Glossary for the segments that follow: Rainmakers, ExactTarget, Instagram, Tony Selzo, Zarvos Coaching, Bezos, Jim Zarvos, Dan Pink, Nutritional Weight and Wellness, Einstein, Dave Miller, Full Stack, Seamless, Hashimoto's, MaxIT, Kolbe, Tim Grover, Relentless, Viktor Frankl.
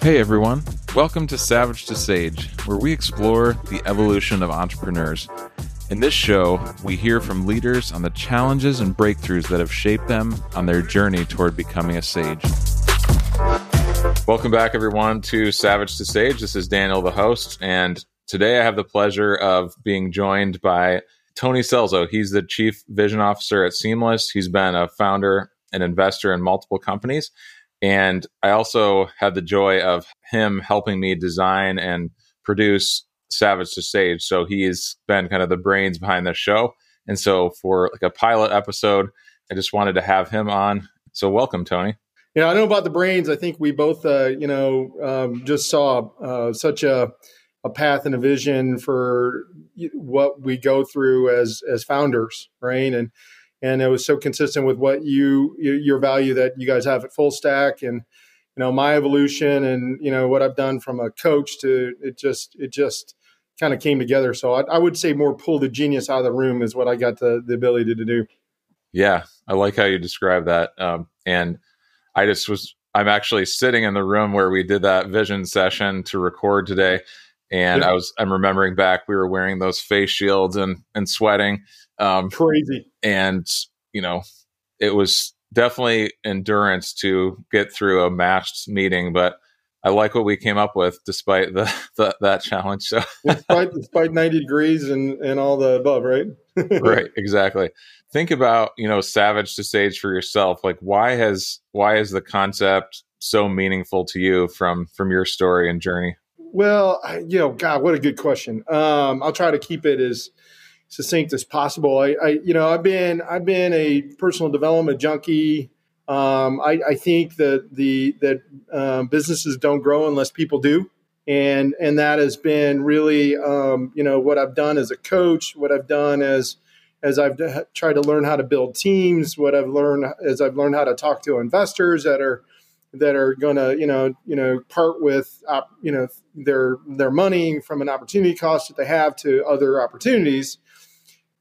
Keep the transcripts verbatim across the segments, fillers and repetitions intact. Hey everyone, welcome to Savage to Sage, where we explore the evolution of entrepreneurs. In this show, we hear from leaders on the challenges and breakthroughs that have shaped them on their journey toward becoming a sage. Welcome back everyone to Savage to Sage. This is Daniel, the host, and today I have the pleasure of being joined by Tony Selzo. He's the Chief Vision Officer at Seamless. He's been a founder and investor in multiple companies. And I also had the joy of him helping me design and produce Savage to Sage. So he's been kind of the brains behind this show. And so for like a pilot episode, I just wanted to have him on. So welcome, Tony. Yeah, I know about the brains. I think we both, uh, you know, um, just saw uh, such a... a path and a vision for what we go through as, as founders, right? And, and it was so consistent with what you, your value that you guys have at Full Stack and, you know, my evolution and, you know, what I've done from a coach to it just, it just kind of came together. So I, I would say more pull the genius out of the room is what I got the, the ability to do. Yeah. I like how you describe that. Um, and I just was, I'm actually sitting in the room where we did that vision session to record today. And yeah. I was, I'm remembering back, we were wearing those face shields and, and sweating. Um, Crazy. And, you know, it was definitely endurance to get through a matched meeting, but I like what we came up with despite the, the that challenge. So despite, despite ninety degrees and, and all the above, right? Right. Exactly. Think about, you know, Savage to Sage for yourself. Like why has, why is the concept so meaningful to you from, from your story and journey? Well, you know, God, what a good question. Um, I'll try to keep it as succinct as possible. I, I, you know, I've been, I've been a personal development junkie. Um, I, I think that the that um, businesses don't grow unless people do, and and that has been really, um, you know, what I've done as a coach, what I've done as as I've d- tried to learn how to build teams, what I've learned as I've learned how to talk to investors that are. that are going to, you know, you know, part with, op, you know, their, their money from an opportunity cost that they have to other opportunities.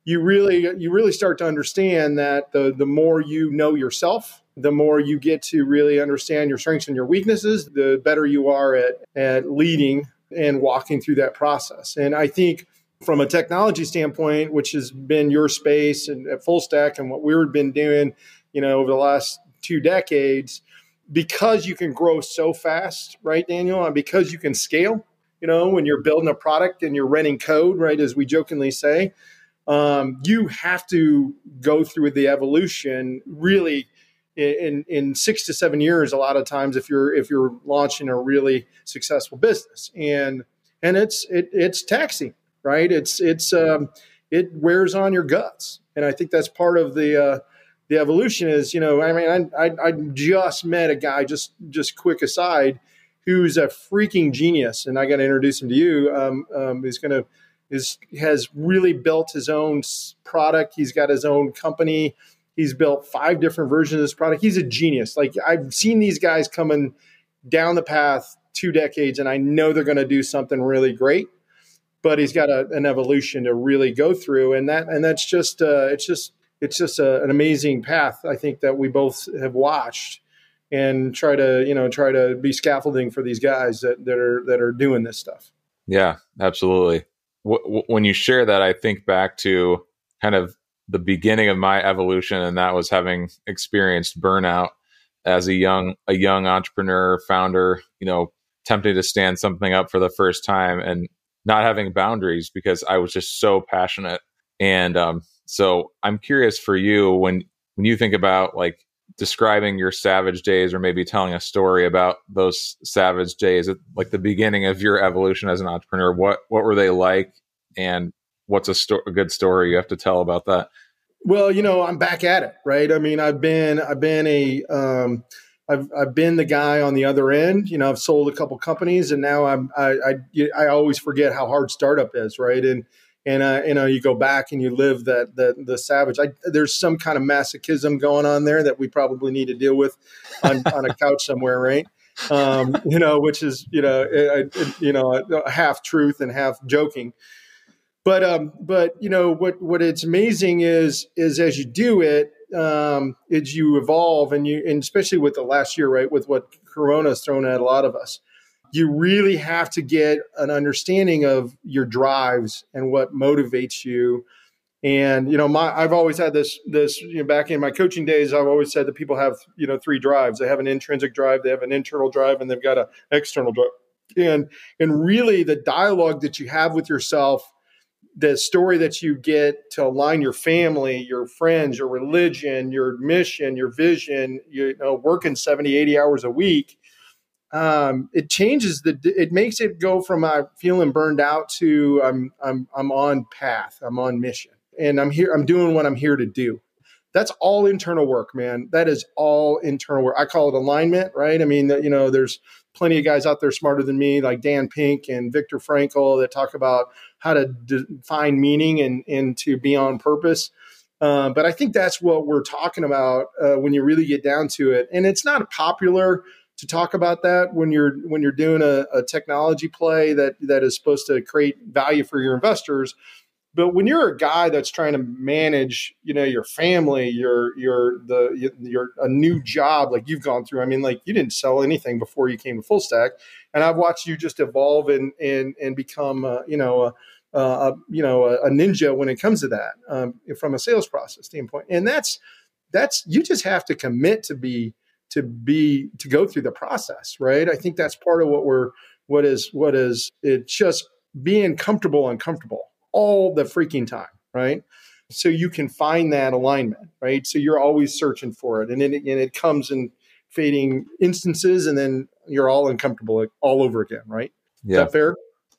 You really, you really start to understand that the, the more you know yourself, the more you get to really understand your strengths and your weaknesses, the better you are at, at leading and walking through that process. And I think from a technology standpoint, which has been your space and at Full Stack and what we've been doing, you know, over the last two decades, because you can grow so fast, right, Daniel? And because you can scale, you know, when you're building a product and you're renting code, right, as we jokingly say, um, you have to go through the evolution really in, in six to seven years, a lot of times if you're if you're launching a really successful business. And and it's it, it's taxing, right? It's it's um, it wears on your guts. And I think that's part of the uh, The evolution is, you know, I mean, I, I I just met a guy, just just quick aside, who's a freaking genius, and I got to introduce him to you. Um, um, he's gonna is has really built his own product. He's got his own company. He's built five different versions of this product. He's a genius. Like I've seen these guys coming down the path two decades, and I know they're gonna do something really great. But he's got a, an evolution to really go through, and that and that's just uh, it's just. It's just a, an amazing path, I think, that we both have watched and try to, you know, try to be scaffolding for these guys that, that are that are doing this stuff. Yeah, absolutely. W- w- when you share that, I think back to kind of the beginning of my evolution, and that was having experienced burnout as a young a young entrepreneur, founder, you know, attempting to stand something up for the first time and not having boundaries because I was just so passionate. And um, so I'm curious for you when when you think about like describing your savage days or maybe telling a story about those savage days at like the beginning of your evolution as an entrepreneur, what what were they like and what's a, sto- a good story you have to tell about that? Well, you know, I'm back at it, right? I mean, I've been I've been a um, I've I've been the guy on the other end. You know, I've sold a couple companies and now I'm I I, I always forget how hard startup is, right? And And, uh, you know, you go back and you live that, that the savage. I, there's some kind of masochism going on there that we probably need to deal with on, on a couch somewhere, right? Um, you know, which is, you know, it, it, you know, half truth and half joking. But, um, but you know, what, what it's amazing is, is as you do it, um, is you evolve, and you, and especially with the last year, right, with what Corona's thrown at a lot of us, you really have to get an understanding of your drives and what motivates you. And, you know, my, I've always had this, this, you know, back in my coaching days, I've always said that people have, you know, three drives. They have an intrinsic drive, they have an internal drive, and they've got an external drive. And, and really the dialogue that you have with yourself, the story that you get to align your family, your friends, your religion, your mission, your vision, you know, working seventy, eighty hours a week, um, it changes the, it makes it go from I'm feeling burned out to I'm, I'm, I'm on path, I'm on mission. And I'm here, I'm doing what I'm here to do. That's all internal work, man. That is all internal work. I call it alignment, right? I mean, you know, there's plenty of guys out there smarter than me, like Dan Pink and Viktor Frankl, that talk about how to define meaning and, and to be on purpose. Uh, but I think that's what we're talking about uh, when you really get down to it. And it's not popular to talk about that when you're when you're doing a, a technology play that that is supposed to create value for your investors. But when you're a guy that's trying to manage, you know, your family, your your the your a new job like you've gone through. I mean, like you didn't sell anything before you came to Full Stack, and I've watched you just evolve and and and become, uh, you know, a, a you know a, a ninja when it comes to that um, from a sales process standpoint. And that's that's you just have to commit to be to be to go through the process, right? I think that's part of what we're what is what is it just being comfortable uncomfortable all the freaking time, right? So you can find that alignment, right? So you're always searching for it. And it, and it comes in fading instances, and then you're all uncomfortable all over again, right? Yeah. Is that fair?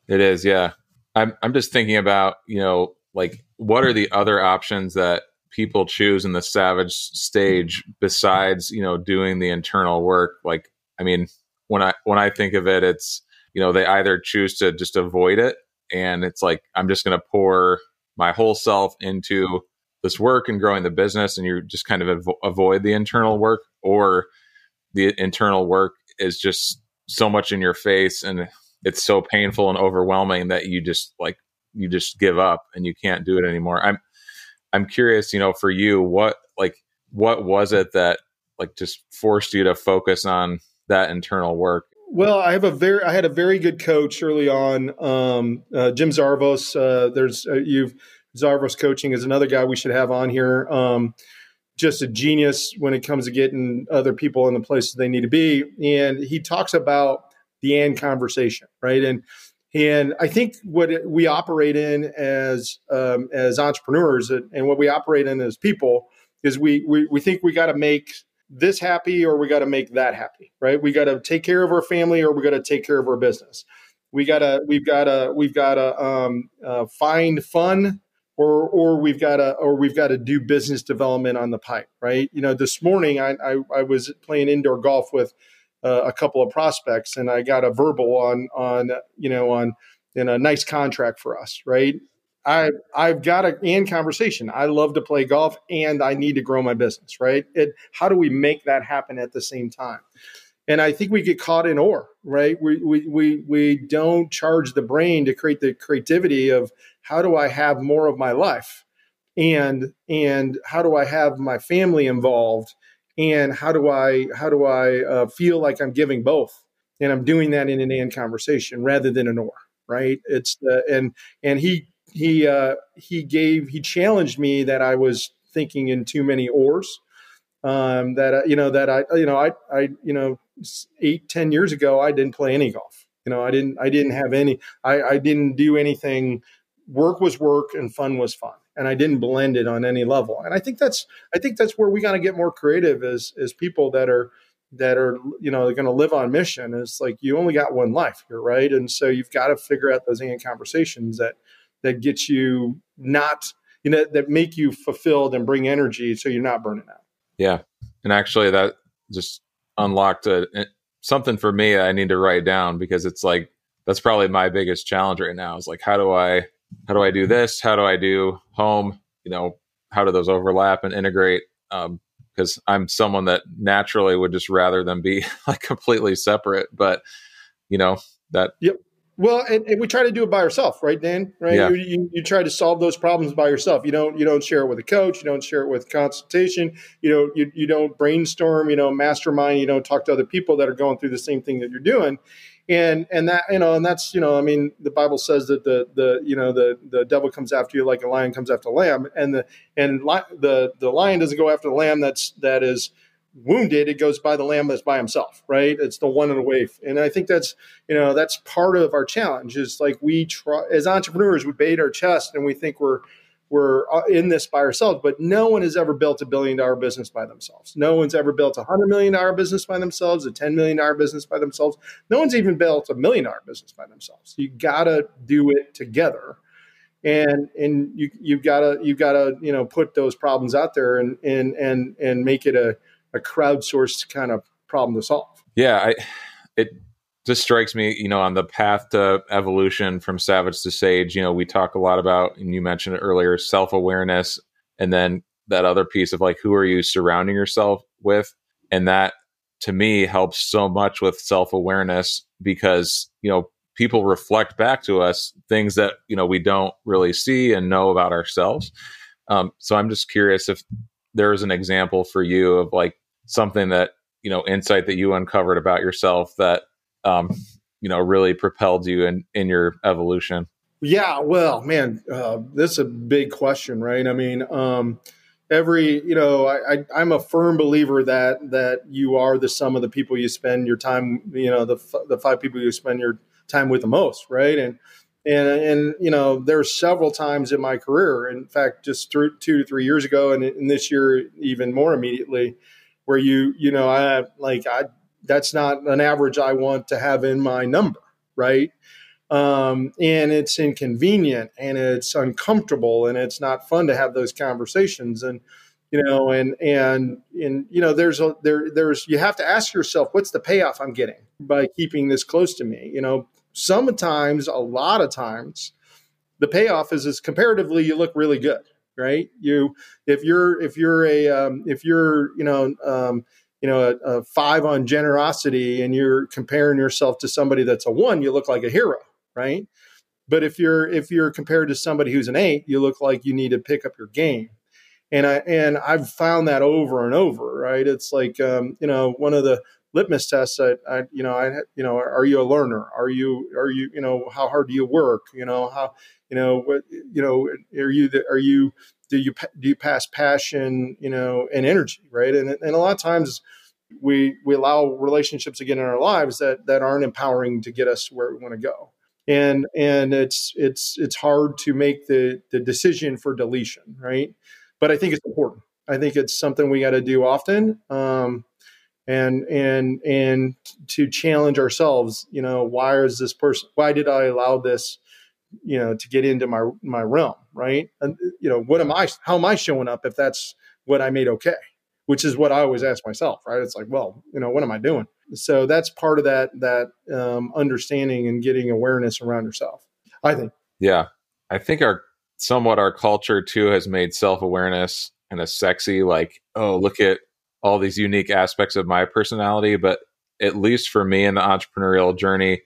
It is, yeah. I'm I'm just thinking about, you know, like what are the other options that people choose in the savage stage besides, you know, doing the internal work? Like, I mean, when I when I think of it, it's, you know, they either choose to just avoid it, and it's like, I'm just going to pour my whole self into this work and growing the business, and you just kind of av- avoid the internal work, or the internal work is just so much in your face and it's so painful and overwhelming that you just like, you just give up and you can't do it anymore. I'm, I'm curious, you know, for you, what, like, what was it that like just forced you to focus on that internal work? Well, I have a very, I had a very good coach early on, um, uh, Jim Zarvos. Uh, there's uh, you've Zarvos Coaching is another guy we should have on here. Um, just a genius when it comes to getting other people in the places they need to be. And he talks about the and conversation, right? And and I think what we operate in as um, as entrepreneurs, and what we operate in as people, is we we we think we got to make this happy, or we got to make that happy, right? We got to take care of our family, or we got to take care of our business. We got to, we've got to, we've got to um, uh, find fun, or or we've got to, or we've got to do business development on the pipe, right? You know, this morning I I, I was playing indoor golf with uh, a couple of prospects, and I got a verbal on on you know on in a nice contract for us, right? I, I've got an and conversation. I love to play golf, and I need to grow my business, right? It, how do we make that happen at the same time? And I think we get caught in or, right? We we we we don't charge the brain to create the creativity of how do I have more of my life, and and how do I have my family involved, and how do I how do I uh, feel like I'm giving both, and I'm doing that in an and conversation rather than an or, right? It's the, and and he. He uh, he gave he challenged me that I was thinking in too many ors, um, that uh, you know that I you know I I you know eight ten years ago I didn't play any golf, you know I didn't I didn't have any I, I didn't do anything. Work was work and fun was fun, and I didn't blend it on any level. And I think that's I think that's where we got to get more creative as as people that are that are you know going to live on mission. It's like you only got one life here, right? And so you've got to figure out those and conversations that. that gets you not, you know, that make you fulfilled and bring energy so you're not burning out. Yeah. And actually that just unlocked a, something for me that I need to write down, because it's like, that's probably my biggest challenge right now is like, how do I, how do I do this? How do I do home? You know, how do those overlap and integrate? Um, cause I'm someone that naturally would just rather them be like completely separate, but you know, that, yep. Well, and, and we try to do it by ourselves, right, Dan? Right? Yeah. You, you you try to solve those problems by yourself. You don't you don't share it with a coach. You don't share it with consultation. You don't you you don't brainstorm. You know, mastermind. You don't talk to other people that are going through the same thing that you're doing. And and that you know and that's you know I mean the Bible says that the the you know the the devil comes after you like a lion comes after a lamb, and the and li- the the lion doesn't go after the lamb that's that is wounded. It goes by the lamb that's by himself, right? It's the one in the wave. And I think that's you know that's part of our challenge, is like we try as entrepreneurs, we bait our chest and we think we're we're in this by ourselves, but no one has ever built a billion dollar business by themselves. No one's ever built a hundred million dollar business by themselves, a ten million dollar business by themselves. No one's even built a million dollar business by themselves. You gotta do it together. And, and you, you've gotta, you've gotta, you know, put those problems out there and, and, and, and make it a, a crowdsourced kind of problem to solve. Yeah. I, it just strikes me, you know, on the path to evolution from savage to sage, you know, we talk a lot about, and you mentioned it earlier, self-awareness, and then that other piece of like, who are you surrounding yourself with? And that to me helps so much with self-awareness, because, you know, people reflect back to us things that, you know, we don't really see and know about ourselves. Um, so I'm just curious if there's an example for you of like something that, you know, insight that you uncovered about yourself that, um, you know, really propelled you in, in your evolution? Yeah, well, man, uh, that's a big question, right? I mean, um, every, you know, I, I, I'm a firm believer that, that you are the sum of the people you spend your time, you know, the, f- the five people you spend your time with the most. Right. And, and, and, you know, there's several times in my career, in fact, just through two to three years ago, and, and this year, even more immediately, where you, you know, I like, I, that's not an average I want to have in my number, right? Um, and it's inconvenient, and it's uncomfortable, and it's not fun to have those conversations. And you know, and and and you know, there's a there there's you have to ask yourself, what's the payoff I'm getting by keeping this close to me? You know, sometimes, a lot of times, the payoff is is comparatively you look really good, right? You if you're if you're a um, if you're you know. Um, you know, a, a five on generosity, and you're comparing yourself to somebody that's a one, you look like a hero, right? But if you're, if you're compared to somebody who's an eight, you look like you need to pick up your game. And I, and I've found that over and over, right? It's like, um, you know, one of the litmus tests that I, you know, I, you know, are you a learner? Are you, are you, you know, how hard do you work? You know, how, you know, what, you know, are you, the, are you, Do you do you pass passion, you know, and energy, right? And and a lot of times we we allow relationships again in our lives that that aren't empowering to get us where we want to go, and and it's it's it's hard to make the the decision for deletion, right? But I think it's important. I think it's something we got to do often, um, and and and to challenge ourselves. You know, why is this person? Why did I allow this? You know, to get into my, my realm, right? And, you know, what am I, how am I showing up if that's what I made okay? Which is what I always ask myself, right? It's like, well, you know, what am I doing? So that's part of that, that um, understanding and getting awareness around yourself, I think. Yeah. I think our, somewhat our culture too has made self-awareness and a sexy, like, oh, look at all these unique aspects of my personality. But at least for me in the entrepreneurial journey,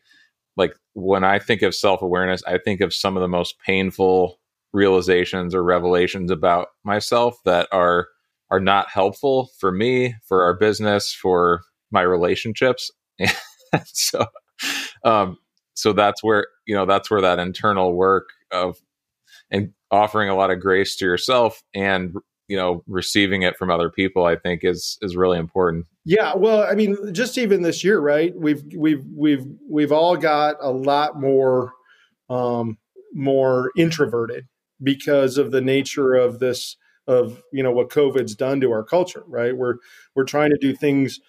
like when I think of self-awareness, I think of some of the most painful realizations or revelations about myself that are are not helpful for me, for our business, for my relationships. And so, um, so that's where you know that's where that internal work of and offering a lot of grace to yourself and you know receiving it from other people, I think is is really important. Yeah, well, I mean, just even this year, right? We've we've we've we've all got a lot more um, more introverted because of the nature of this of you know what COVID's done to our culture, right? We're we're trying to do things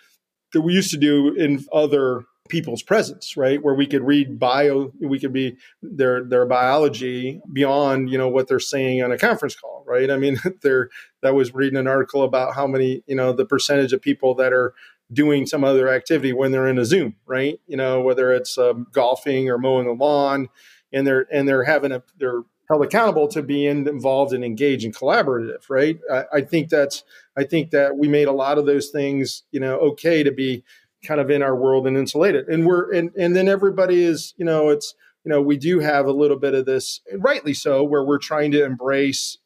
that we used to do in other people's presence, right? Where we could read bio, we could be their their biology beyond you know what they're saying on a conference call, right? I mean, there I was reading an article about how many you know the percentage of people that are doing some other activity when they're in a Zoom, right? You know, whether it's um, golfing or mowing the lawn, and they're and they're having a they're held accountable to be in, involved and engaged and collaborative, right? I, I think that's I think that we made a lot of those things you know okay to be kind of in our world and insulated. And we're, and, and then everybody is, you know, it's, you know, we do have a little bit of this, rightly so, where we're trying to embrace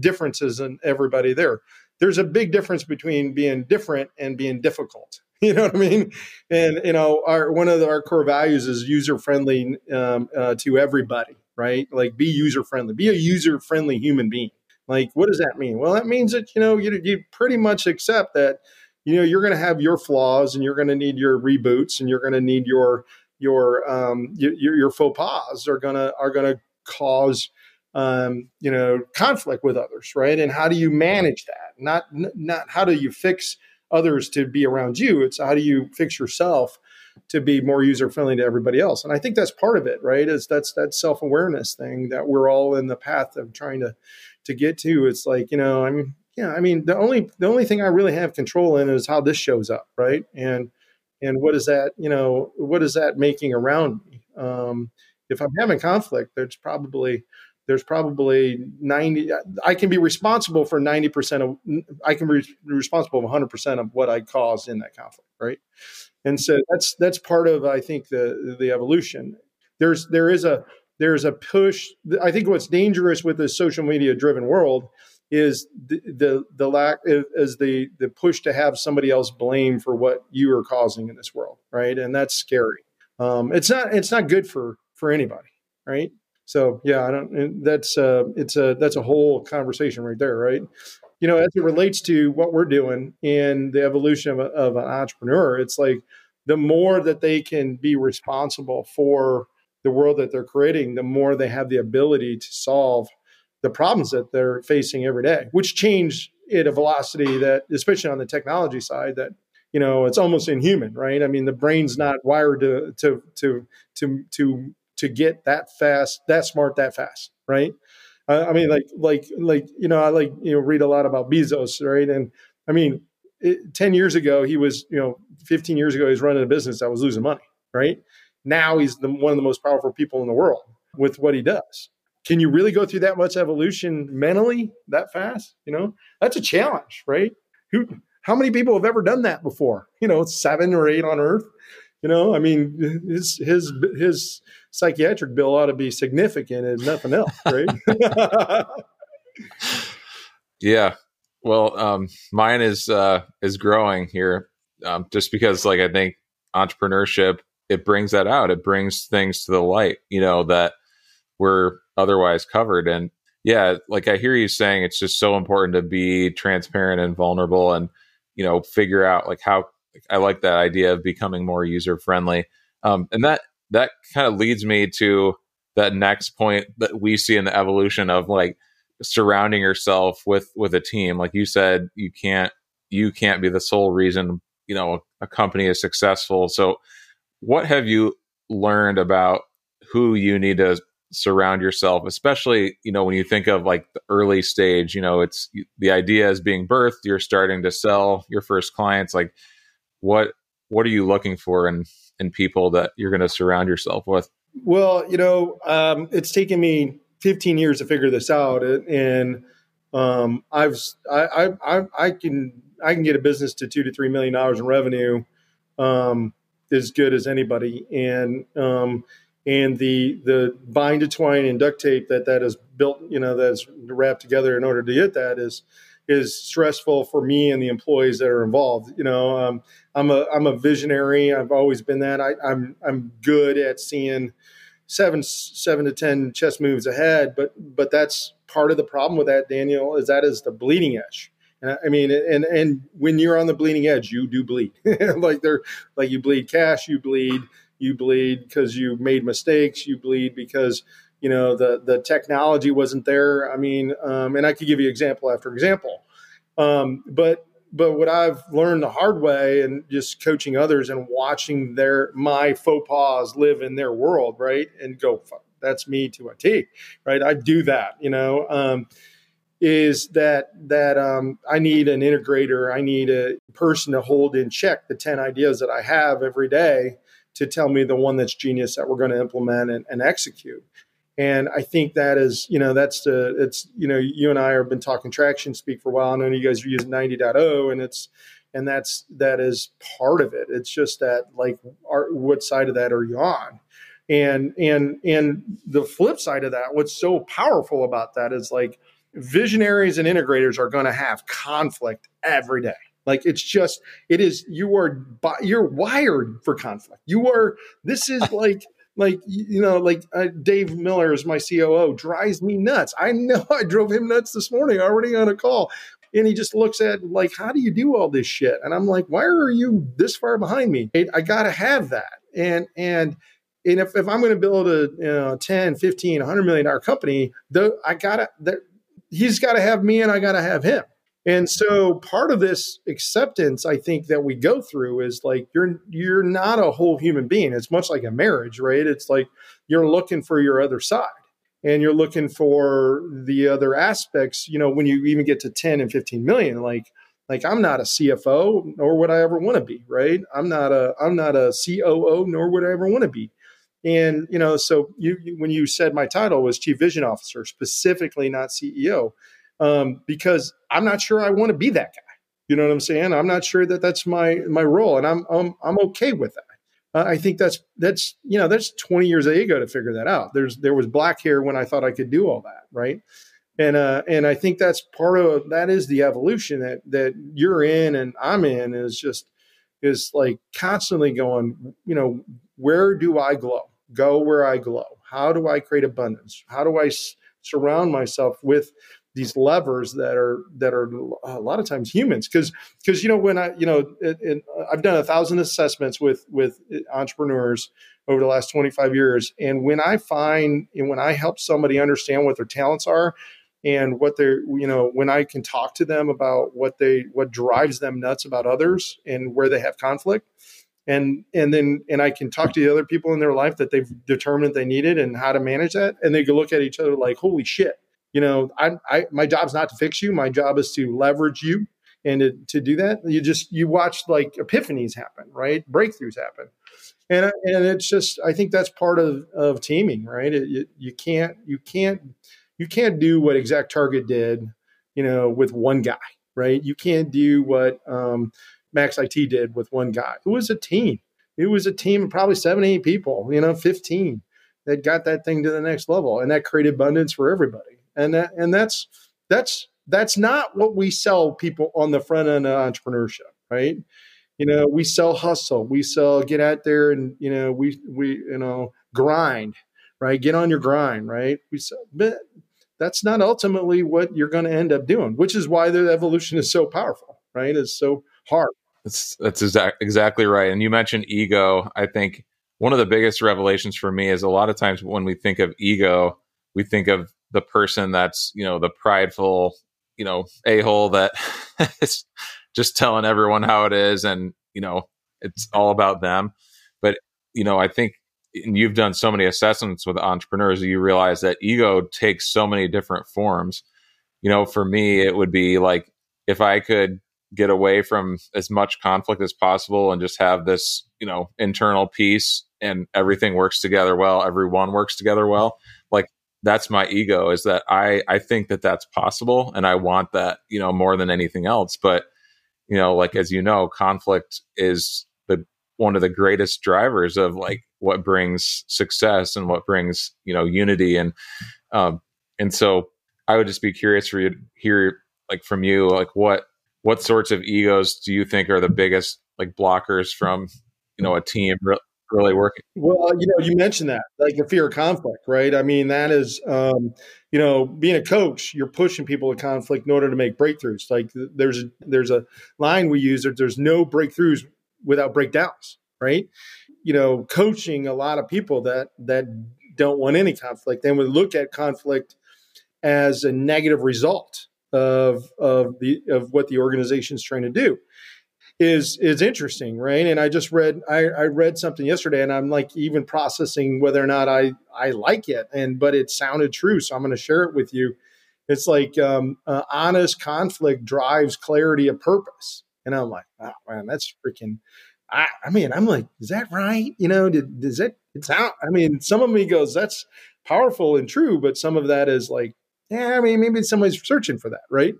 differences in everybody there. There's a big difference between being different and being difficult. You know what I mean? And, you know, our, one of the, our core values is user friendly um, uh, to everybody, right? Like be user friendly, be a user friendly human being. Like, what does that mean? Well, that means that, you know, you, you pretty much accept that, you know, you're going to have your flaws and you're going to need your reboots and you're going to need your, your, um, your, your faux pas are going to, are going to cause, um, you know, conflict with others. Right. And how do you manage that? Not, not how do you fix others to be around you? It's how do you fix yourself to be more user friendly to everybody else? And I think that's part of it, right? Is that's that self-awareness thing that we're all in the path of trying to, to get to. It's like, you know, I mean, yeah, I mean, the only, the only thing I really have control in is how this shows up. Right. And, and what is that, you know, what is that making around me? Um, if I'm having conflict, there's probably, there's probably ninety, I can be responsible for ninety percent of, I can be responsible for one hundred percent of what I caused in that conflict, right? And so that's, that's part of, I think, the, the evolution. There's, there is a, there's a push. I think what's dangerous with this social media driven world is the, the, the lack, is the, the push to have somebody else blame for what you are causing in this world, right? And that's scary. Um, it's not, it's not good for, for anybody, right? So yeah, I don't. That's uh, it's a that's a whole conversation right there, right? You know, as it relates to what we're doing and the evolution of, a, of an entrepreneur, it's like the more that they can be responsible for the world that they're creating, the more they have the ability to solve the problems that they're facing every day, which change at a velocity that, especially on the technology side, that you know it's almost inhuman, right? I mean, the brain's not wired to to to to to to get that fast, that smart, that fast, right? Uh, I mean, like, like, like, you know, I like, you know, read a lot about Bezos, right? And I mean, it, ten years ago, he was, you know, fifteen years ago, he was running a business that was losing money, right? Now he's the, one of the most powerful people in the world with what he does. Can you really go through that much evolution mentally that fast? You know, that's a challenge, right? Who, how many people have ever done that before? You know, seven or eight on Earth. You know, I mean, his his his psychiatric bill ought to be significant if nothing else, right? Yeah. Well, um, mine is uh, is growing here, um, just because, like, I think entrepreneurship, it brings that out. It brings things to the light, you know, that were otherwise covered. And yeah, like I hear you saying, it's just so important to be transparent and vulnerable, and you know, figure out like how. I like that idea of becoming more user friendly. Um, and that, that kind of leads me to that next point that we see in the evolution of like surrounding yourself with, with a team. Like you said, you can't, you can't be the sole reason, you know, a company is successful. So what have you learned about who you need to surround yourself, especially, you know, when you think of like the early stage, you know, it's the idea is being birthed, you're starting to sell your first clients, like, What what are you looking for in, in people that you're going to surround yourself with? Well, you know, um, it's taken me fifteen years to figure this out, and um, I've I, I I can I can get a business to two to three million dollars in revenue, um, as good as anybody, and um, and the the bind to twine and duct tape that that is built, you know, that's wrapped together in order to get that is. is stressful for me and the employees that are involved. You know, um, I'm a I'm a visionary. I've always been that. I, I'm I'm good at seeing seven seven to ten chess moves ahead. But but that's part of the problem with that, Daniel. Is that is the bleeding edge. And I mean, and and when you're on the bleeding edge, you do bleed. like they're like you bleed cash, you bleed, you bleed because you made mistakes, you bleed because. You know, the the technology wasn't there. I mean, um, and I could give you example after example. Um, but but what I've learned the hard way, and just coaching others and watching their my faux pas live in their world, right? And go, fuck, that's me to a T, right? I do that. You know, um, is that that um, I need an integrator. I need a person to hold in check the ten ideas that I have every day to tell me the one that's genius that we're going to implement and, and execute. And I think that is, you know, that's the, it's, you know, you and I have been talking traction speak for a while. I know you guys are using ninety point oh, and it's, and that's, that is part of it. It's just that like, our, what side of that are you on? And and and the flip side of that, what's so powerful about that is like visionaries and integrators are going to have conflict every day. Like it's just, it is, you are, you're wired for conflict. You are, this is like, like, you know, like uh, Dave Miller is my C O O, drives me nuts. I know I drove him nuts this morning already on a call. And he just looks at like, how do you do all this shit? And I'm like, why are you this far behind me? I, I got to have that. And, and, and if, if I'm going to build a you know, ten, fifteen, one hundred million dollar company, though, I gotta, the, he's got to have me and I got to have him. And so part of this acceptance, I think, that we go through is like you're you're not a whole human being. It's much like a marriage, right? It's like you're looking for your other side and you're looking for the other aspects. You know, when you even get to ten and fifteen million, like like I'm not a C F O, nor would I ever want to be, right? I'm not a I'm not a C O O, nor would I ever want to be. And, you know, so you, you when you said my title was Chief Vision Officer, specifically not C E O. Um, because I'm not sure I want to be that guy. You know what I'm saying? I'm not sure that that's my my role, and I'm I'm I'm okay with that. Uh, I think that's that's you know that's twenty years ago to figure that out. There's there was black hair when I thought I could do all that, right? And uh, and I think that's part of that is the evolution that that you're in and I'm in is just is like constantly going. You know, where do I glow? Go where I glow. How do I create abundance? How do I s- surround myself with these levers that are that are a lot of times humans, because because you know when I you know it, it, I've done a thousand assessments with with entrepreneurs over the last twenty-five years, and when I find and when I help somebody understand what their talents are and what they're you know when I can talk to them about what they what drives them nuts about others and where they have conflict, and and then and I can talk to the other people in their life that they've determined they needed and how to manage that, and they can look at each other like, holy shit. You know, I, I, my job's not to fix you. My job is to leverage you. And to, to do that, you just, you watch like epiphanies happen, right? Breakthroughs happen. And, and it's just, I think that's part of, of teaming, right? It, you, you can't, you can't, you can't do what ExactTarget did, you know, with one guy, right? You can't do what um, MaxIT did with one guy. It was a team. It was a team of probably seven, eight people, you know, fifteen that got that thing to the next level. And that created abundance for everybody. And that, and that's that's that's not what we sell people on the front end of entrepreneurship, right? You know, we sell hustle, we sell get out there and you know we we you know grind, right? Get on your grind, right? We sell, but that's not ultimately what you're going to end up doing, which is why the evolution is so powerful, right? It's so hard. That's that's exact, exactly right. And you mentioned ego. I think one of the biggest revelations for me is a lot of times when we think of ego, we think of the person that's, you know, the prideful, you know, a-hole that is just telling everyone how it is. And, you know, it's all about them. But, you know, I think and you've done so many assessments with entrepreneurs, you realize that ego takes so many different forms. You know, for me, it would be like, if I could get away from as much conflict as possible and just have this, you know, internal peace and everything works together well, everyone works together well, like, that's my ego, is that I, I think that that's possible. And I want that, you know, more than anything else. But, you know, like, as you know, conflict is the one of the greatest drivers of like what brings success and what brings, you know, unity. And, um, and so I would just be curious for you to hear like from you, like what, what sorts of egos do you think are the biggest like blockers from, you know, a team re- really working? Well, you know, you mentioned that, like the fear of conflict, right? I mean, that is, um, you know, being a coach, you're pushing people to conflict in order to make breakthroughs. Like there's, there's a line we use that there's no breakthroughs without breakdowns, right? You know, coaching a lot of people that, that don't want any conflict, then would look at conflict as a negative result of, of the, of what the organization's trying to do. Is is interesting, right? And I just read I, I read something yesterday, and I'm like even processing whether or not I I like it, and but it sounded true, so I'm going to share it with you. It's like um, uh, honest conflict drives clarity of purpose, and I'm like, oh man, that's freaking. I I mean, I'm like, is that right? You know, did, does it? It's out. I mean, some of me goes, that's powerful and true, but some of that is like, yeah, I mean, maybe somebody's searching for that, right?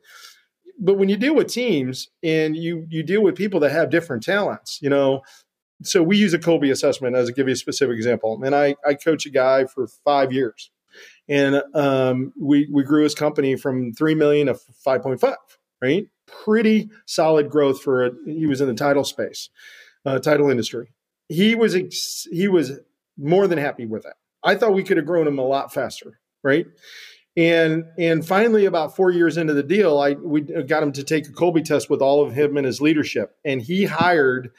But when you deal with teams and you you deal with people that have different talents, you know, So we use a Kolbe assessment, as I'll give you a specific example. And I, I coach a guy for five years. And um, we, we grew his company from three million dollars to five point five, right? Pretty solid growth for it. He was in the title space, uh, title industry. He was ex- he was more than happy with that. I thought we could have grown him a lot faster, right? And and finally, about four years into the deal, I we got him to take a Kolbe test with all of him and his leadership. And he hired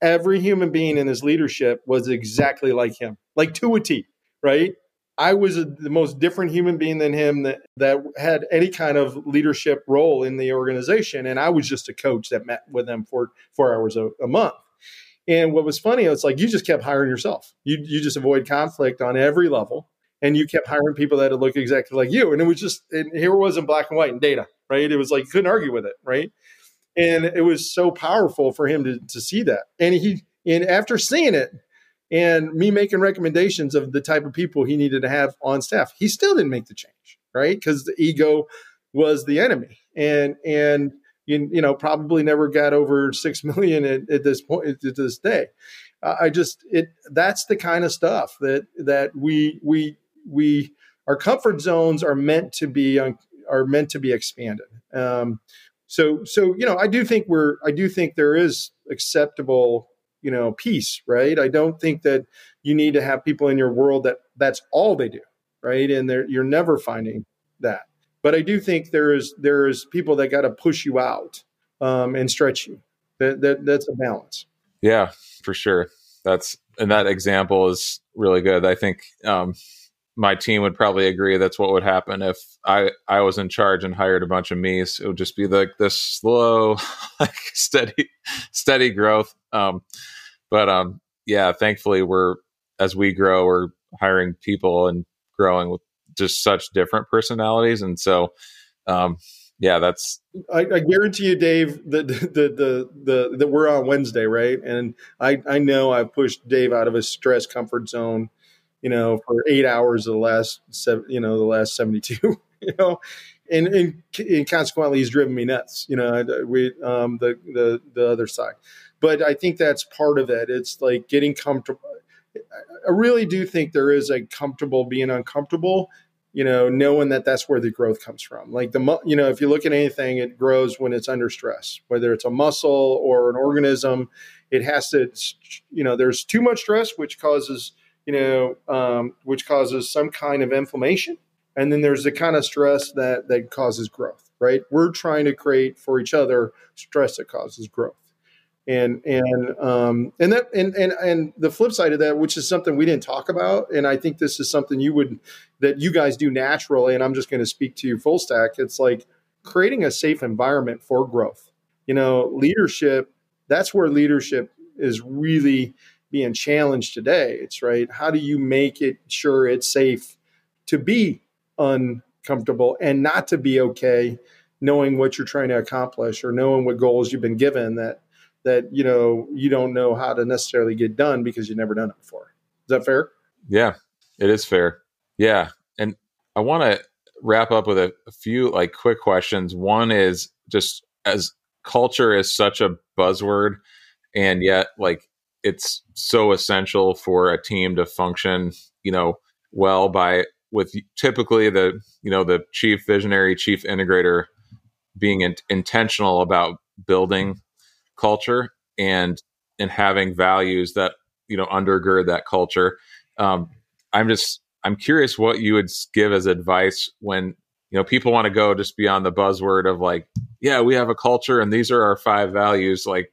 every human being in his leadership was exactly like him, like to a T, right? I was a, the most different human being than him that, that had any kind of leadership role in the organization. And I was just a coach that met with them for four hours a, a month. And what was funny, it's like you just kept hiring yourself. You you just avoid conflict on every level. And you kept hiring people that looked exactly like you. And it was just, and here it was in black and white and data, right? It was like, you couldn't argue with it, right? And it was so powerful for him to, to see that. And he, and after seeing it and me making recommendations of the type of people he needed to have on staff, he still didn't make the change, right? Because the ego was the enemy. And, and, You, you know, probably never got over six million at, at this point, to this day. Uh, I just it that's the kind of stuff that that we we we our comfort zones are meant to be are meant to be expanded. Um, so so you know, I do think we're I do think there is acceptable you know peace, right? I don't think that you need to have people in your world that that's all they do, right? And they're, you're never finding that. But I do think there is there is people that got to push you out um, and stretch you. That, that that's a balance. Yeah, for sure. That's and that example is really good. I think um, my team would probably agree that's what would happen if I, I was in charge and hired a bunch of me's. It would just be like this slow, like steady steady growth. Um, but um, yeah, thankfully we're as we grow, we're hiring people and growing with just such different personalities. And so, um, yeah, that's, I, I guarantee you, Dave, that the, the, the, that we're on Wednesday. Right. And I, I know I've pushed Dave out of his stress comfort zone, you know, for eight hours of the last seven, you know, the last seventy-two, you know, and, and, and consequently he's driven me nuts, you know, we, um, the, the, the other side, but I think that's part of it. It's like getting comfortable. I really do think there is a comfortable being uncomfortable, you know, knowing that that's where the growth comes from. Like the, you know, if you look at anything, it grows when it's under stress, whether it's a muscle or an organism, it has to, you know, there's too much stress, which causes, you know, um, which causes some kind of inflammation. And then there's the kind of stress that, that causes growth, right? We're trying to create for each other stress that causes growth. And, and, um, and that, and, and, and the flip side of that, which is something we didn't talk about. And I think this is something you would, that you guys do naturally. And I'm just going to speak to you full stack. It's like creating a safe environment for growth, you know, leadership. That's where leadership is really being challenged today. It's right. How do you make it sure it's safe to be uncomfortable and not to be okay, knowing what you're trying to accomplish or knowing what goals you've been given that, that, you know, you don't know how to necessarily get done because you've never done it before. Is that fair? Yeah, it is fair. Yeah. And I want to wrap up with a, a few like quick questions. One is just as culture is such a buzzword and yet like it's so essential for a team to function, you know, well by with typically the, you know, the chief visionary, chief integrator being in- intentional about building culture and and having values that you know undergird that culture. Um, I'm just I'm curious what you would give as advice when you know people want to go just beyond the buzzword of like, yeah, we have a culture and these are our five values. Like,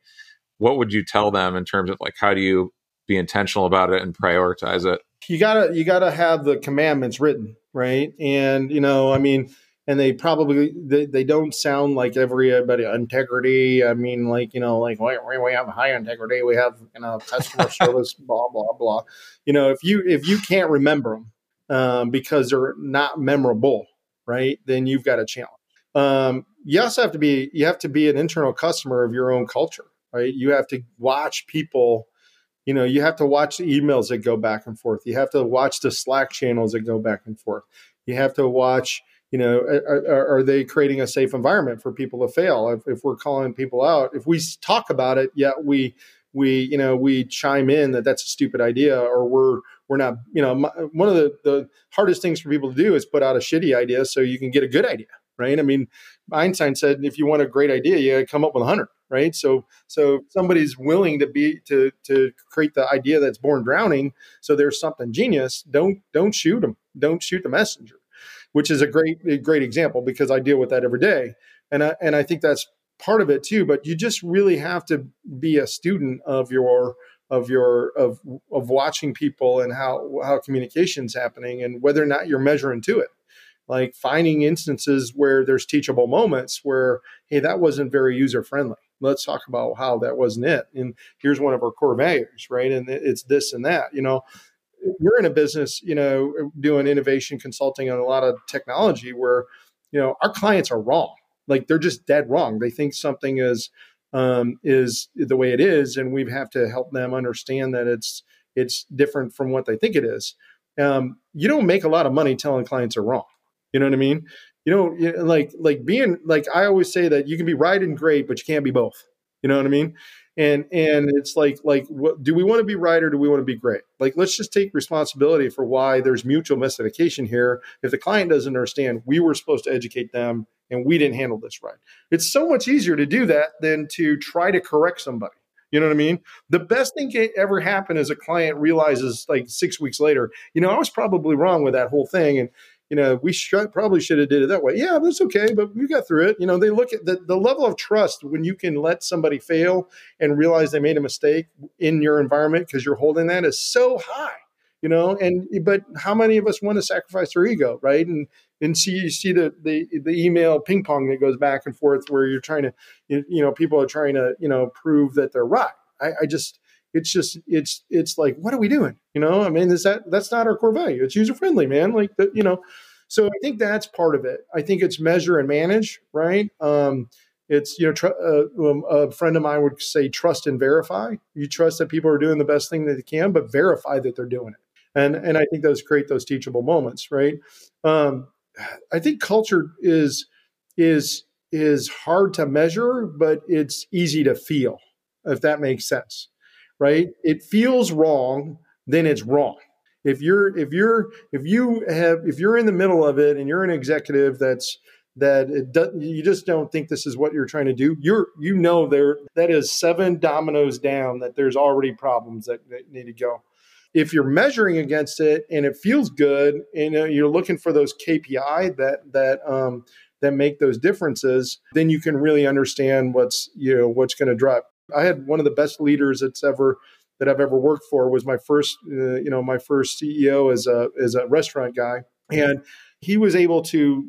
what would you tell them in terms of like how do you be intentional about it and prioritize it? You gotta you gotta have the commandments written, right? And you know, I mean. And they probably, they, they don't sound like everybody, integrity. I mean, like, you know, like we, we have high integrity. We have, you know, customer service, blah, blah, blah. You know, if you, if you can't remember them um, because they're not memorable, right, then you've got a challenge. Um, you also have to be, you have to be an internal customer of your own culture, right? You have to watch people, you know, you have to watch the emails that go back and forth. You have to watch the Slack channels that go back and forth. You have to watch You know, are, are they creating a safe environment for people to fail? If, if we're calling people out, if we talk about it, yet we we, you know, we chime in that that's a stupid idea, or we're, we're not, you know, my, one of the, the hardest things for people to do is put out a shitty idea so you can get a good idea, right? I mean, Einstein said, if you want a great idea, you gotta come up with a hundred, right? So, so somebody's willing to be, to, to create the idea that's born drowning. So there's something genius. Don't, don't shoot them. Don't shoot the messenger, which is a great, a great example, because I deal with that every day. And I, and I think that's part of it too, but you just really have to be a student of your, of your, of, of watching people and how, how communication's happening and whether or not you're measuring to it. Like finding instances where there's teachable moments where, hey, that wasn't very user-friendly. Let's talk about how that wasn't it. And here's one of our core values, right? And it's this and that, you know. We're in a business, you know, doing innovation consulting on a lot of technology where, you know, our clients are wrong. Like they're just dead wrong. They think something is um, is the way it is, and we have to help them understand that it's it's different from what they think it is. Um, you don't make a lot of money telling clients are wrong. You know what I mean? You know, like like being like I always say that you can be right and great, but you can't be both. You know what I mean? And and it's like like what, do we want to be right or do we want to be great? Like let's just take responsibility for why there's mutual misidentification here. If the client doesn't understand, we were supposed to educate them, and we didn't handle this right. It's so much easier to do that than to try to correct somebody. You know what I mean? The best thing can ever happen is a client realizes like six weeks later, you know, I was probably wrong with that whole thing. And, you know, we should, probably should have did it that way. Yeah, that's okay, but we got through it. You know, they look at the, the level of trust when you can let somebody fail and realize they made a mistake in your environment because you're holding that is so high. You know, and but how many of us want to sacrifice our ego, right? And and see you see the, the the email ping pong that goes back and forth where you're trying to, you know, people are trying to, you know, prove that they're right. I, I just it's just it's it's like what are we doing? You know, I mean, is that that's not our core value? It's user friendly, man. Like the, you know, so I think that's part of it. I think it's measure and manage, right? Um, it's you know, tr- uh, um, a friend of mine would say trust and verify. You trust that people are doing the best thing that they can, but verify that they're doing it. And and I think those create those teachable moments, right? Um, I think culture is is is hard to measure, but it's easy to feel, if that makes sense, right? It feels wrong, then it's wrong. If you're if you're if you have if you're in the middle of it and you're an executive that's that it doesn't, you just don't think this is what you're trying to do. You're you know there that is seven dominoes down that there's already problems that, that need to go. If you're measuring against it and it feels good and you're looking for those K P I that that um, that make those differences, then you can really understand what's you know what's going to drive. I had one of the best leaders that's ever that I've ever worked for was my first uh, you know my first C E O as a as a restaurant guy, and he was able to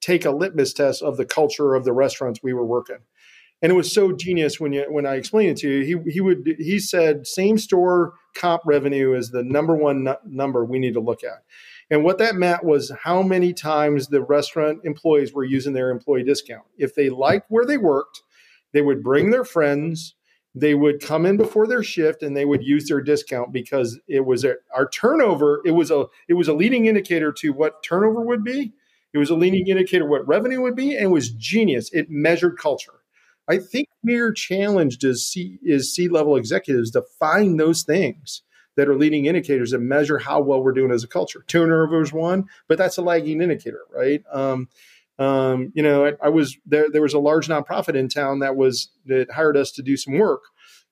take a litmus test of the culture of the restaurants we were working. And it was so genius when you when I explained it to you. He he would he said same store comp revenue is the number one n- number we need to look at, and what that meant was how many times the restaurant employees were using their employee discount. If they liked where they worked, they would bring their friends, they would come in before their shift, and they would use their discount because it was a, our turnover. It was a it was a leading indicator to what turnover would be. It was a leading indicator what revenue would be, and it was genius. It measured culture. I think we're challenged as C is C-level executives to find those things that are leading indicators that measure how well we're doing as a culture. Turnover is one, but that's a lagging indicator, right? Um, um, you know, I, I was there. There was a large nonprofit in town that was that hired us to do some work,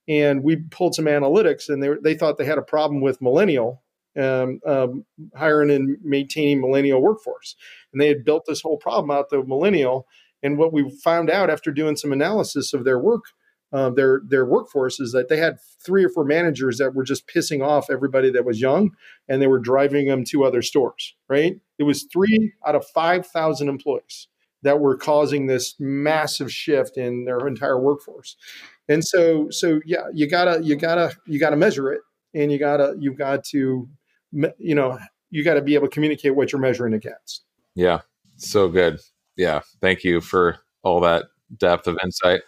and we pulled some analytics, and they they thought they had a problem with millennial um, um, hiring and maintaining millennial workforce, and they had built this whole problem out to millennial. And what we found out after doing some analysis of their work, uh, their their workforce, is that they had three or four managers that were just pissing off everybody that was young, and they were driving them to other stores, right? It was three out of five thousand employees that were causing this massive shift in their entire workforce. And so, so yeah, you gotta you gotta you gotta measure it, and you gotta you got to you know you gotta be able to communicate what you're measuring against. Yeah, so good. Yeah. Thank you for all that depth of insight.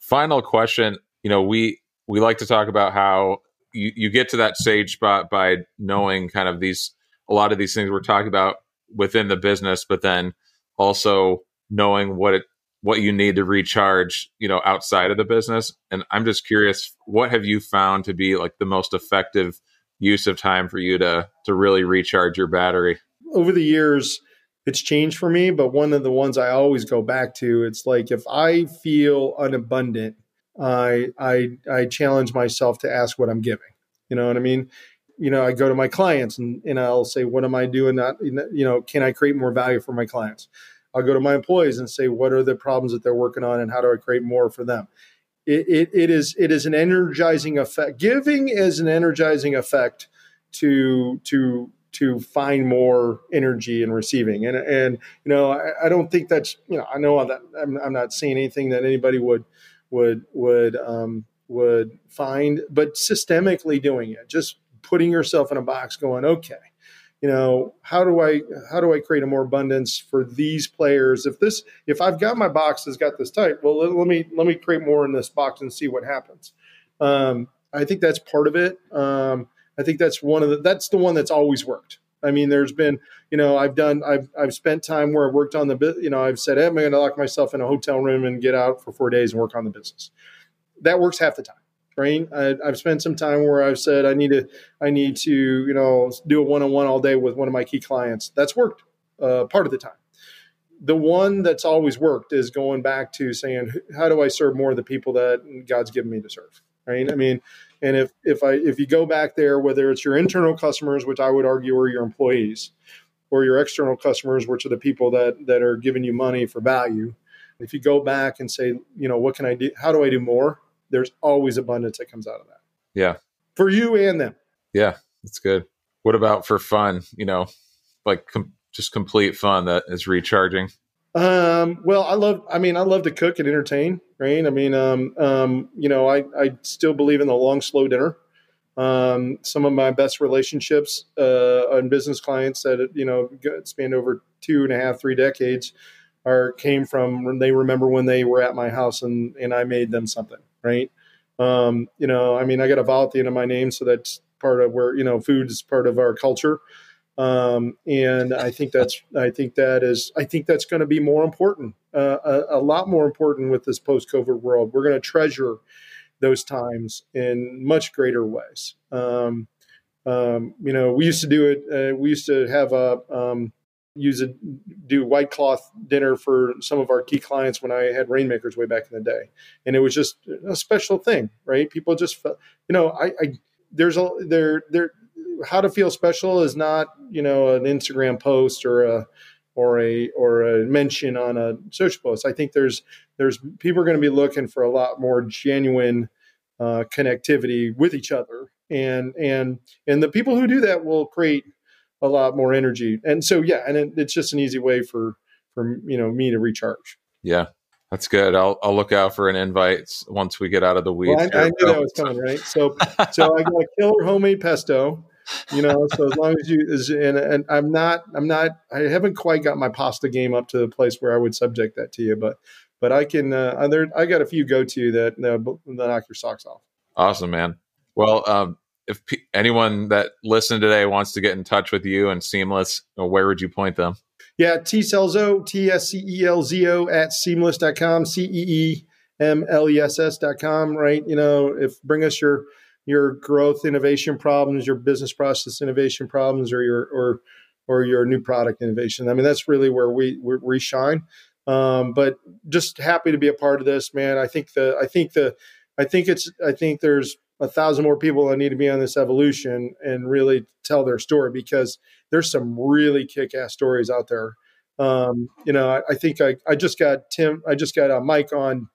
Final question. You know, we, we like to talk about how you, you get to that sage spot by knowing kind of these, a lot of these things we're talking about within the business, but then also knowing what it what you need to recharge, you know, outside of the business. And I'm just curious, what have you found to be like the most effective use of time for you to to really recharge your battery? Over the years, it's changed for me, but one of the ones I always go back to, it's like if I feel unabundant, I I I challenge myself to ask what I'm giving. You know what I mean? You know, I go to my clients and, and I'll say, what am I doing? Not, you know, can I create more value for my clients? I'll go to my employees and say, what are the problems that they're working on and how do I create more for them? It, it, it is it is an energizing effect. Giving is an energizing effect to to to find more energy in receiving. And, and you know, I, I don't think that's, you know, I know that I'm, I'm not saying anything that anybody would would would um, would find, but systemically doing it, just putting yourself in a box going, okay, you know, how do I, how do I create a more abundance for these players? If this, if I've got my box that's got this type, well, let, let me, let me create more in this box and see what happens. Um, I think that's part of it. Um, I think that's one of the, that's the one that's always worked. I mean, there's been, you know, I've done, I've, I've spent time where I worked on the, you know, I've said, hey, I'm going to lock myself in a hotel room and get out for four days and work on the business. That works half the time. Right. I, I've spent some time where I've said I need to, I need to, you know, do a one-on-one all day with one of my key clients. That's worked uh, part of the time. The one that's always worked is going back to saying, how do I serve more of the people that God's given me to serve? Right. I mean, and if if I if you go back there, whether it's your internal customers, which I would argue are your employees, or your external customers, which are the people that that are giving you money for value, if you go back and say, you know, what can I do? How do I do more? There's always abundance that comes out of that. Yeah. For you and them. Yeah, that's good. What about for fun? You know, like com- just complete fun that is recharging. Um, well, I love, I mean, I love to cook and entertain, right? I mean, um, um, you know, I, I still believe in the long, slow dinner. Um, some of my best relationships uh, on business clients that, you know, span over two and a half, three decades are came from, they remember when they were at my house and, and I made them something. Right. Um, you know, I mean, I got a vowel at the end of my name. So that's part of where, you know, food is part of our culture. Um, and I think that's, I think that is, I think that's going to be more important, uh, a, a lot more important with this post-COVID world. We're going to treasure those times in much greater ways. Um, um, you know, we used to do it. Uh, we used to have a, um, use a, do white cloth dinner for some of our key clients when I had Rainmakers way back in the day. And it was just a special thing, right? People just felt, you know, I, I, there's a, there, there, how to feel special is not, you know, an Instagram post or a, or a, or a mention on a social post. I think there's, there's people are going to be looking for a lot more genuine uh, connectivity with each other. And, and, and the people who do that will create a lot more energy. And so, yeah, and it, it's just an easy way for, for, you know, me to recharge. Yeah, that's good. I'll, I'll look out for an invite once we get out of the weeds. Well, I, I knew that was coming, right? So, so I got a killer homemade pesto, you know, so as long as you, is, and, and I'm not, I'm not, I haven't quite got my pasta game up to the place where I would subject that to you, but, but I can, uh, there, I got a few go-to that, that knock your socks off. Awesome, man. Well, um, if p- anyone that listened today wants to get in touch with you and Seamless, where would you point them? Yeah, T Selzo, T S C E L Z O at seamless dot com, C E E M L E S S dot com, right? You know, if bring us your your growth innovation problems, your business process innovation problems, or your or or your new product innovation. I mean, that's really where we where we shine. Um, but just happy to be a part of this, man. I think the I think the I think it's I think there's a thousand more people that need to be on this evolution and really tell their story, because there's some really kick-ass stories out there. Um, you know, I, I think I, I just got Tim, I just got a mic on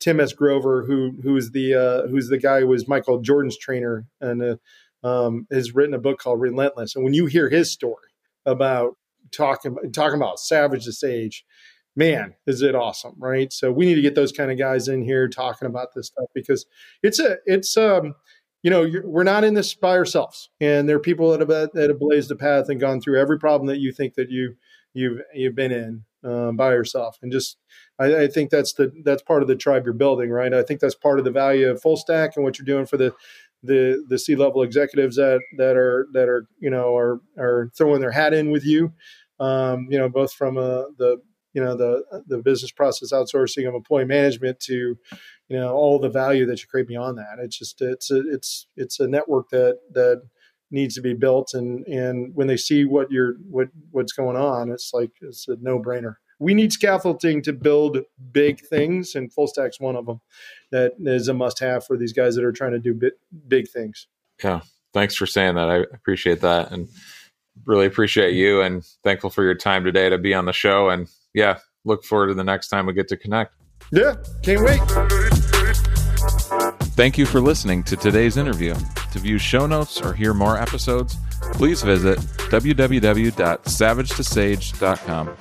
Tim S. Grover, who, who is the, uh, who's the guy who was Michael Jordan's trainer and, uh, um, has written a book called Relentless. And when you hear his story about talking, talking about savage to sage, man, is it awesome, right? So we need to get those kind of guys in here talking about this stuff, because it's a, it's um, you know, you're, we're not in this by ourselves, and there are people that have that have blazed the path and gone through every problem that you think that you you've you've been in um, by yourself, and just I, I think that's the that's part of the tribe you're building, right? I think that's part of the value of Full Stack and what you're doing for the the the C-level executives that that are that are you know are are throwing their hat in with you, um, you know, both from uh, the you know, the the business process outsourcing of employee management to, you know, all the value that you create beyond that. It's just it's a, it's it's a network that that needs to be built, and and when they see what you're what what's going on, it's like it's a no brainer. We need scaffolding to build big things, and Full Stack's one of them that is a must have for these guys that are trying to do big, big things. Yeah. Thanks for saying that. I appreciate that and really appreciate you, and thankful for your time today to be on the show. And yeah, look forward to the next time we get to connect. Yeah. Can't wait. Thank you for listening to today's interview. To view show notes or hear more episodes, please visit w w w dot savage to sage dot com.